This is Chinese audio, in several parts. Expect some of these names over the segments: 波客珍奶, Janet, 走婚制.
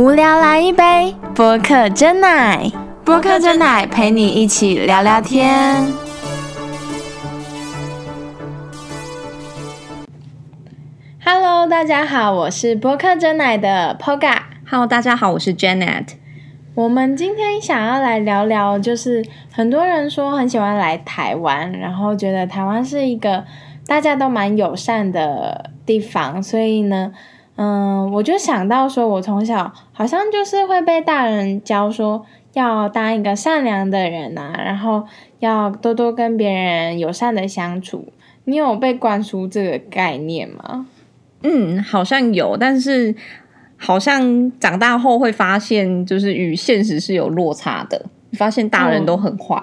无聊来一杯播客珍奶，播客珍奶陪你一起聊聊天。Hello， 大家好，我是播客珍奶的 Poga。Hello， 大家好，我是 Janet。我们今天想要来聊聊，就是很多人说很喜欢来台湾，然后觉得台湾是一个大家都蛮友善的地方，所以呢。我就想到说我从小好像就是会被大人教说要当一个善良的人啊，然后要多多跟别人友善的相处。你有被灌输这个概念吗？好像有，但是好像长大后会发现就是与现实是有落差的，发现大人都很坏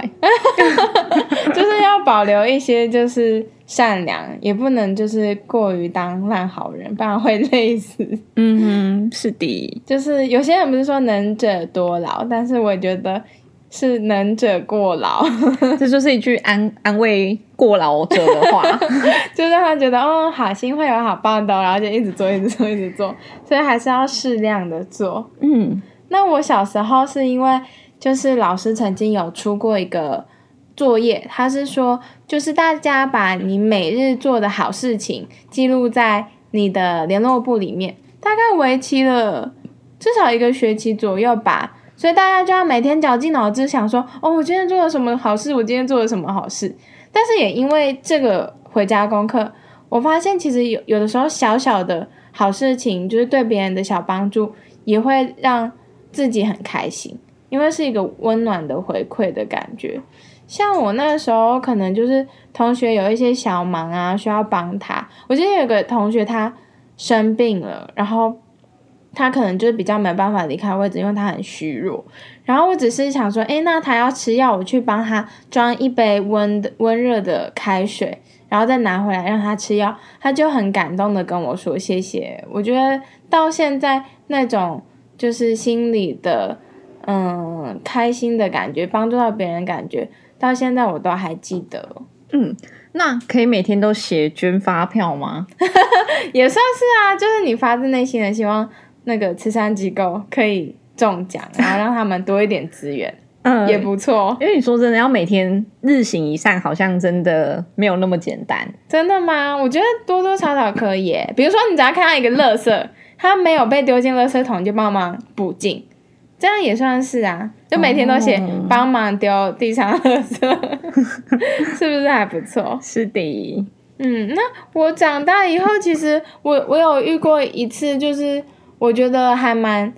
就是要保留一些就是善良，也不能就是过于当烂好人，不然会累死。是的，就是有些人不是说能者多劳，但是我觉得是能者过劳这就是一句 安慰过劳者的话就让他觉得好心会有好报的，然后就一直做，所以还是要适量的做。那我小时候是因为就是老师曾经有出过一个作业，他是说就是大家把你每日做的好事情记录在你的联络簿里面，大概为期了至少一个学期左右吧，所以大家就要每天绞尽脑汁想说我今天做了什么好事，我今天做了什么好事。但是也因为这个回家功课，我发现其实有的时候小小的好事情，就是对别人的小帮助，也会让自己很开心，因为是一个温暖的回馈的感觉。像我那时候可能就是同学有一些小忙啊，需要帮他。我记得有个同学他生病了，然后他可能就是比较没办法离开位置，因为他很虚弱。然后我只是想说那他要吃药，我去帮他装一杯温热的开水，然后再拿回来让他吃药。他就很感动的跟我说谢谢。我觉得到现在那种就是心里的开心的感觉，帮助到别人的感觉，到现在我都还记得。那可以每天都写捐发票吗？也算是啊，就是你发自内心的希望那个慈善机构可以中奖，然后让他们多一点资源也不错。因为你说真的要每天日行一善好像真的没有那么简单。真的吗？我觉得多多少少可以比如说你只要看到一个垃圾，它没有被丢进垃圾桶，就帮忙补进，这样也算是啊，就每天都写帮忙丢地上垃圾是不是还不错？是的。那我长大以后，其实我有遇过一次，就是我觉得还蛮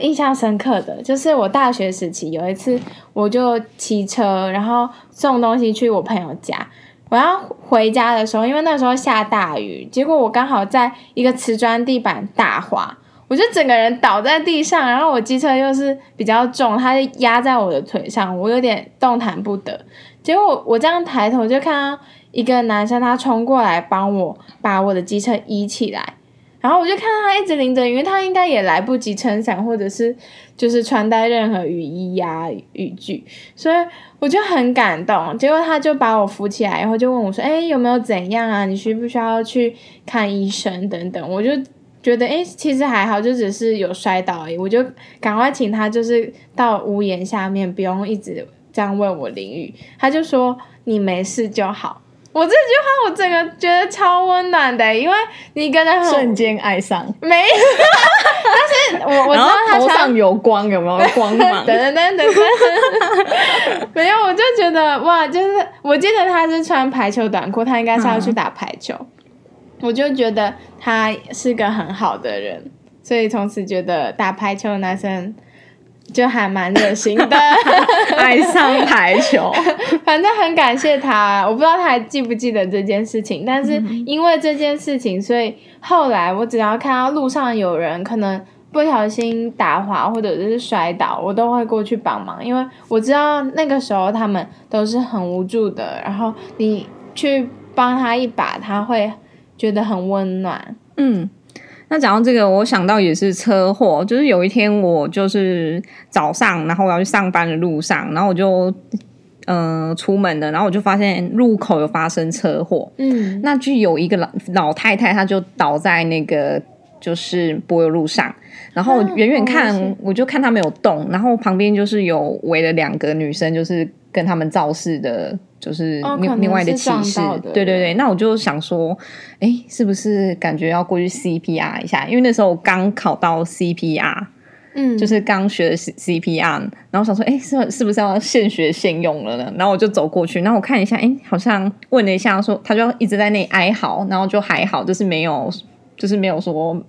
印象深刻的，就是我大学时期有一次，我就骑车然后送东西去我朋友家，我要回家的时候，因为那时候下大雨，结果我刚好在一个瓷砖地板大滑，我就整个人倒在地上，然后我机车又是比较重，它就压在我的腿上，我有点动弹不得。结果我这样抬头就看到一个男生，他冲过来帮我把我的机车移起来，然后我就看到他一直淋着雨，因为他应该也来不及撑伞或者是就是穿戴任何雨衣呀、雨具，所以我就很感动。结果他就把我扶起来，然后就问我说有没有怎样啊，你需不需要去看医生等等。我就觉得其实还好，就只是有摔倒而已，我就赶快请他就是到屋檐下面，不用一直这样为我淋雨。他就说你没事就好。我这句话我整个觉得超温暖的，因为你跟他瞬间爱上没但是我知道他头上有光，有没有光芒等等没有，我就觉得哇，就是我记得他是穿排球短裤，他应该是要去打排球，我就觉得他是个很好的人，所以从此觉得打排球的男生就还蛮热心的爱上排球反正很感谢他，我不知道他还记不记得这件事情，但是因为这件事情，所以后来我只要看到路上有人可能不小心打滑或者是摔倒，我都会过去帮忙，因为我知道那个时候他们都是很无助的，然后你去帮他一把，他会觉得很温暖。那讲到这个，我想到也是车祸，就是有一天我就是早上，然后我要去上班的路上，然后我就出门了，然后我就发现路口有发生车祸。那就有一个老太太，她就倒在那个就是柏油路上，然后远远看、我就看他们有动，然后旁边就是有围了两个女生，就是跟他们造势的，就是另外的骑士、对对对，那我就想说是不是感觉要过去 CPR 一下，因为那时候我刚考到 CPR，就是刚学的 CPR， 然后想说是不是要现学现用了呢，然后我就走过去，然后我看一下好像问了一下说他就一直在那里哀嚎，然后就还好，就是没有说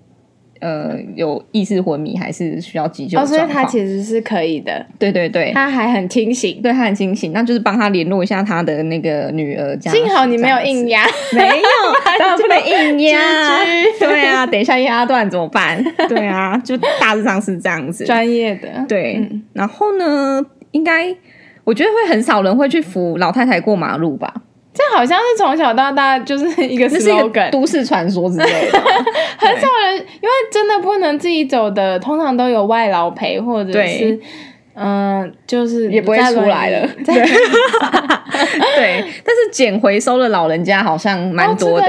有意识昏迷还是需要急救的状况，所以他其实是可以的，对对对，他还很清醒，对，他很清醒，那就是帮他联络一下他的那个女儿，幸好你没有硬压，没有当然不能硬压对啊，等一下压断怎么办对啊，就大致上是这样子，专业的，对、然后呢应该我觉得会很少人会去扶老太太过马路吧，这好像是从小到大就是一个 slogan， 是一个都市传说之类的很少人因为真的不能自己走的通常都有外劳陪，或者是就是也不会出来了，对对，但是捡回收的老人家好像蛮多 的、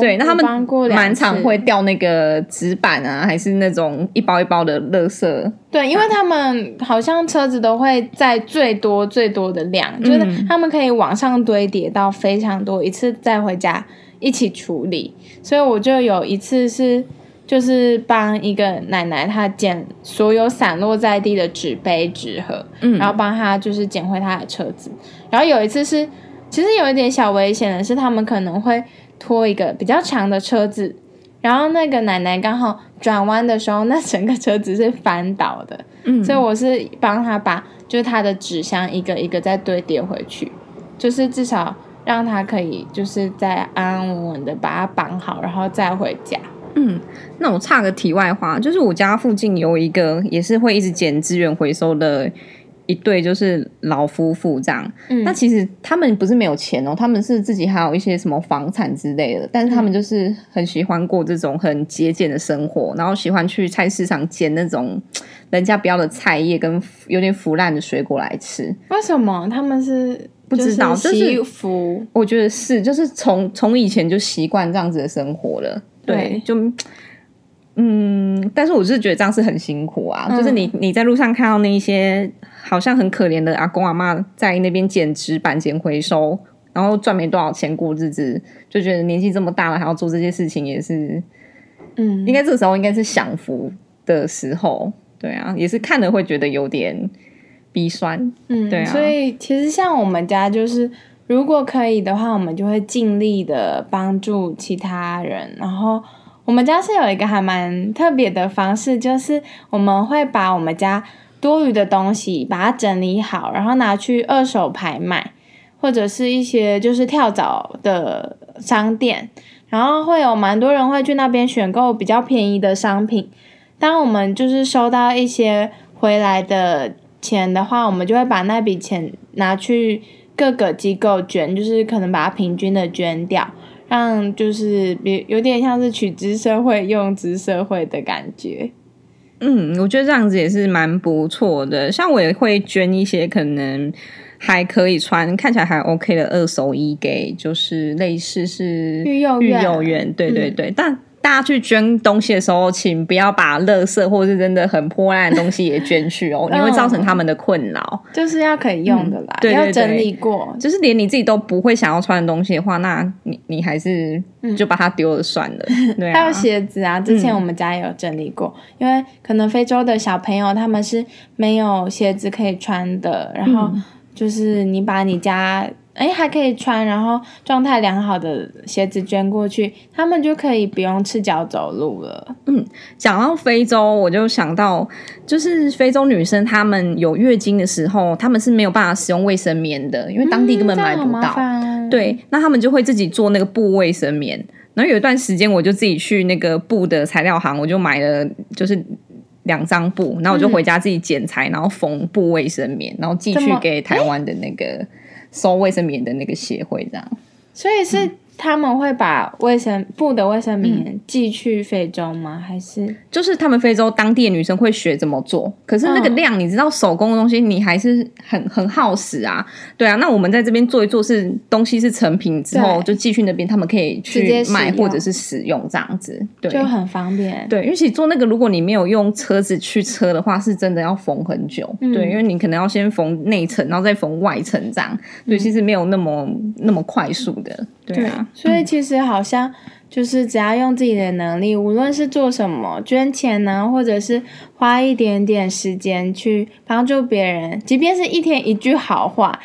对，那他们蛮常会掉那个纸板啊，还是那种一包一包的垃圾，对，因为他们好像车子都会载最多的量，就是他们可以往上堆叠到非常多，一次载回家一起处理，所以我就有一次是就是帮一个奶奶，她捡所有散落在地的纸杯纸盒，然后帮她就是捡回她的车子，然后有一次是其实有一点小危险的是他们可能会拖一个比较长的车子，然后那个奶奶刚好转弯的时候那整个车子是翻倒的，所以我是帮她把就是她的纸箱一个一个再堆叠回去，就是至少让她可以就是再安安稳稳的把它绑好然后再回家。那我插个题外话，就是我家附近有一个也是会一直捡资源回收的一对就是老夫妇这样，那其实他们不是没有钱哦，他们是自己还有一些什么房产之类的，但是他们就是很喜欢过这种很节俭的生活，然后喜欢去菜市场捡那种人家不要的菜叶跟有点腐烂的水果来吃。为什么他们是不知道，就是习俗、就是、我觉得是就是从以前就习惯这样子的生活了，对，就但是我是觉得这样是很辛苦啊，就是你在路上看到那一些好像很可怜的阿公阿嬷在那边捡纸板捡回收，然后赚没多少钱过日子，就觉得年纪这么大了还要做这些事情，也是应该这个时候应该是享福的时候，对啊，也是看了会觉得有点鼻酸，对啊，所以其实像我们家就是如果可以的话我们就会尽力的帮助其他人，然后我们家是有一个还蛮特别的方式，就是我们会把我们家多余的东西把它整理好，然后拿去二手拍卖，或者是一些就是跳蚤的商店，然后会有蛮多人会去那边选购比较便宜的商品，当我们就是收到一些回来的钱的话，我们就会把那笔钱拿去各个机构捐，就是可能把它平均的捐掉，让就是有点像是取之社会用之社会的感觉。我觉得这样子也是蛮不错的，像我也会捐一些可能还可以穿看起来还 OK 的二手衣给就是类似是育幼院，对对对，但大家去捐东西的时候请不要把垃圾或是真的很破烂的东西也捐去哦，你会造成他们的困扰，就是要可以用的啦，对对对，要整理过，就是连你自己都不会想要穿的东西的话，那你还是就把它丢了算了，对、啊、还有鞋子啊，之前我们家也有整理过，因为可能非洲的小朋友他们是没有鞋子可以穿的，然后就是你把你家还可以穿然后状态良好的鞋子捐过去，他们就可以不用赤脚走路了。讲到非洲我就想到就是非洲女生她们有月经的时候她们是没有办法使用卫生棉的，因为当地根本买不到，对，那她们就会自己做那个布卫生棉，然后有一段时间我就自己去那个布的材料行，我就买了就是2张布，然后我就回家自己剪裁，然后缝布卫生棉，然后寄去给台湾的那个收卫生棉的那个协会这样，所以是他们会把布的卫生棉寄去非洲吗？还是就是他们非洲当地的女生会学怎么做，可是那个量你知道手工的东西你还是很耗时啊。对啊，那我们在这边做一做是东西是成品之后就寄去那边，他们可以去买或者是使用这样子。对，就很方便。对，因为其实做那个如果你没有用车子去车的话是真的要缝很久、嗯、对，因为你可能要先缝内层然后再缝外层这样，对、嗯、其实没有那么快速的。对啊，所以其实好像就是只要用自己的能力，无论是做什么，捐钱呢、啊，或者是花一点点时间去帮助别人，即便是一天一句好话，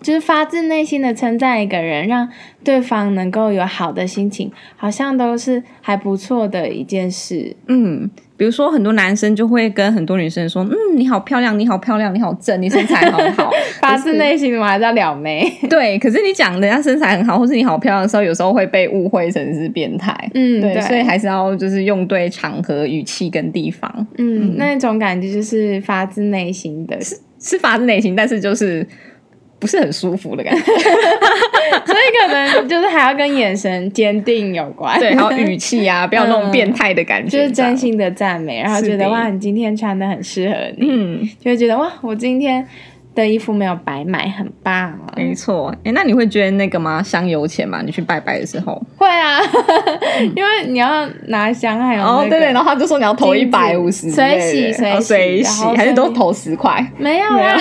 就是发自内心的称赞一个人，让对方能够有好的心情，好像都是还不错的一件事。嗯，比如说很多男生就会跟很多女生说，嗯，你好漂亮，你好漂亮，你好正，你身材好好。发自内心嘛，还叫撩妹。对，可是你讲人家身材很好，或是你好漂亮的时候，有时候会被误会成是变态。嗯，对，所以还是要就是用对场合、语气跟地方。嗯，那种感觉就是发自内心的，是发自内心，但是就是不是很舒服的感觉。所以可能就是还要跟眼神坚定有关。对，还有语气啊，不要那种变态的感觉、嗯、就是真心的赞美，然后觉得哇你今天穿的很适合你、嗯、就会觉得哇我今天的衣服没有白买，很棒、哦、没错。那你会捐那个吗？香油钱吗？你去拜拜的时候会啊因为你要拿香还有那个、哦、对对，然后他就说你要投150随喜还是都投10块？没有啊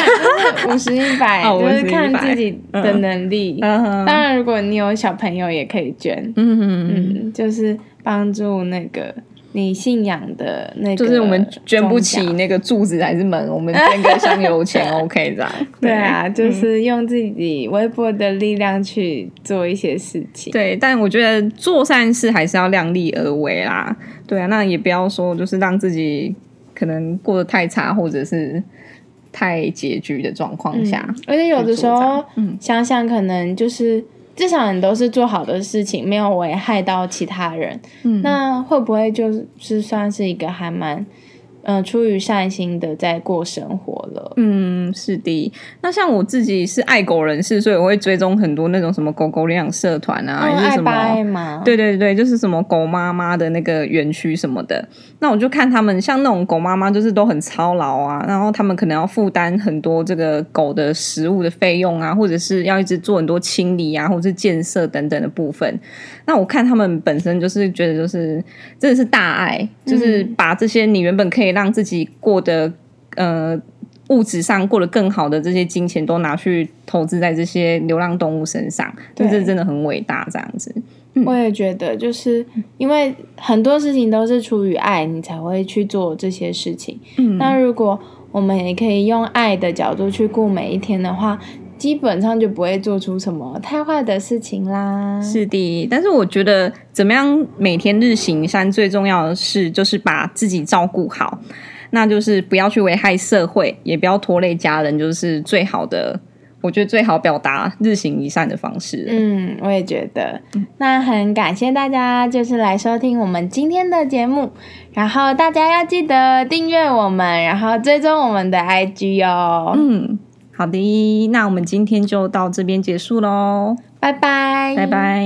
50、100就是看自己的能力、嗯、当然如果你有小朋友也可以捐。 嗯就是帮助那个你信仰的那个，就是我们捐不起那个柱子还是门，我们捐个香油钱 OK 这样。对啊，就是用自己微薄的力量去做一些事情。对，但我觉得做善事还是要量力而为啦。对啊，那也不要说就是让自己可能过得太差或者是太拮据的状况下、嗯、而且有的时候、嗯、想想可能就是至少你都是做好的事情，没有危害到其他人、嗯、那会不会就是算是一个还蛮出于善心的在过生活了。嗯，是的。那像我自己是爱狗人士，所以我会追踪很多那种什么狗狗领养社团啊、嗯、是什么爱妈。对对对，就是什么狗妈妈的那个园区什么的。那我就看他们，像那种狗妈妈就是都很操劳啊，然后他们可能要负担很多这个狗的食物的费用啊，或者是要一直做很多清理啊，或者是建设等等的部分。那我看他们本身就是觉得就是真的是大爱，就是把这些你原本可以让自己过得物质上过得更好的这些金钱都拿去投资在这些流浪动物身上，这是真的很伟大这样子、嗯、我也觉得就是因为很多事情都是出于爱你才会去做这些事情、嗯、那如果我们也可以用爱的角度去过每一天的话，基本上就不会做出什么太坏的事情啦。是的，但是我觉得怎么样每天日行善最重要的是就是把自己照顾好，那就是不要去危害社会，也不要拖累家人，就是最好的，我觉得最好表达日行一善的方式。嗯，我也觉得。那很感谢大家就是来收听我们今天的节目，然后大家要记得订阅我们，然后追踪我们的 IG 哦。嗯，好的，那我们今天就到这边结束咯，拜拜，拜拜。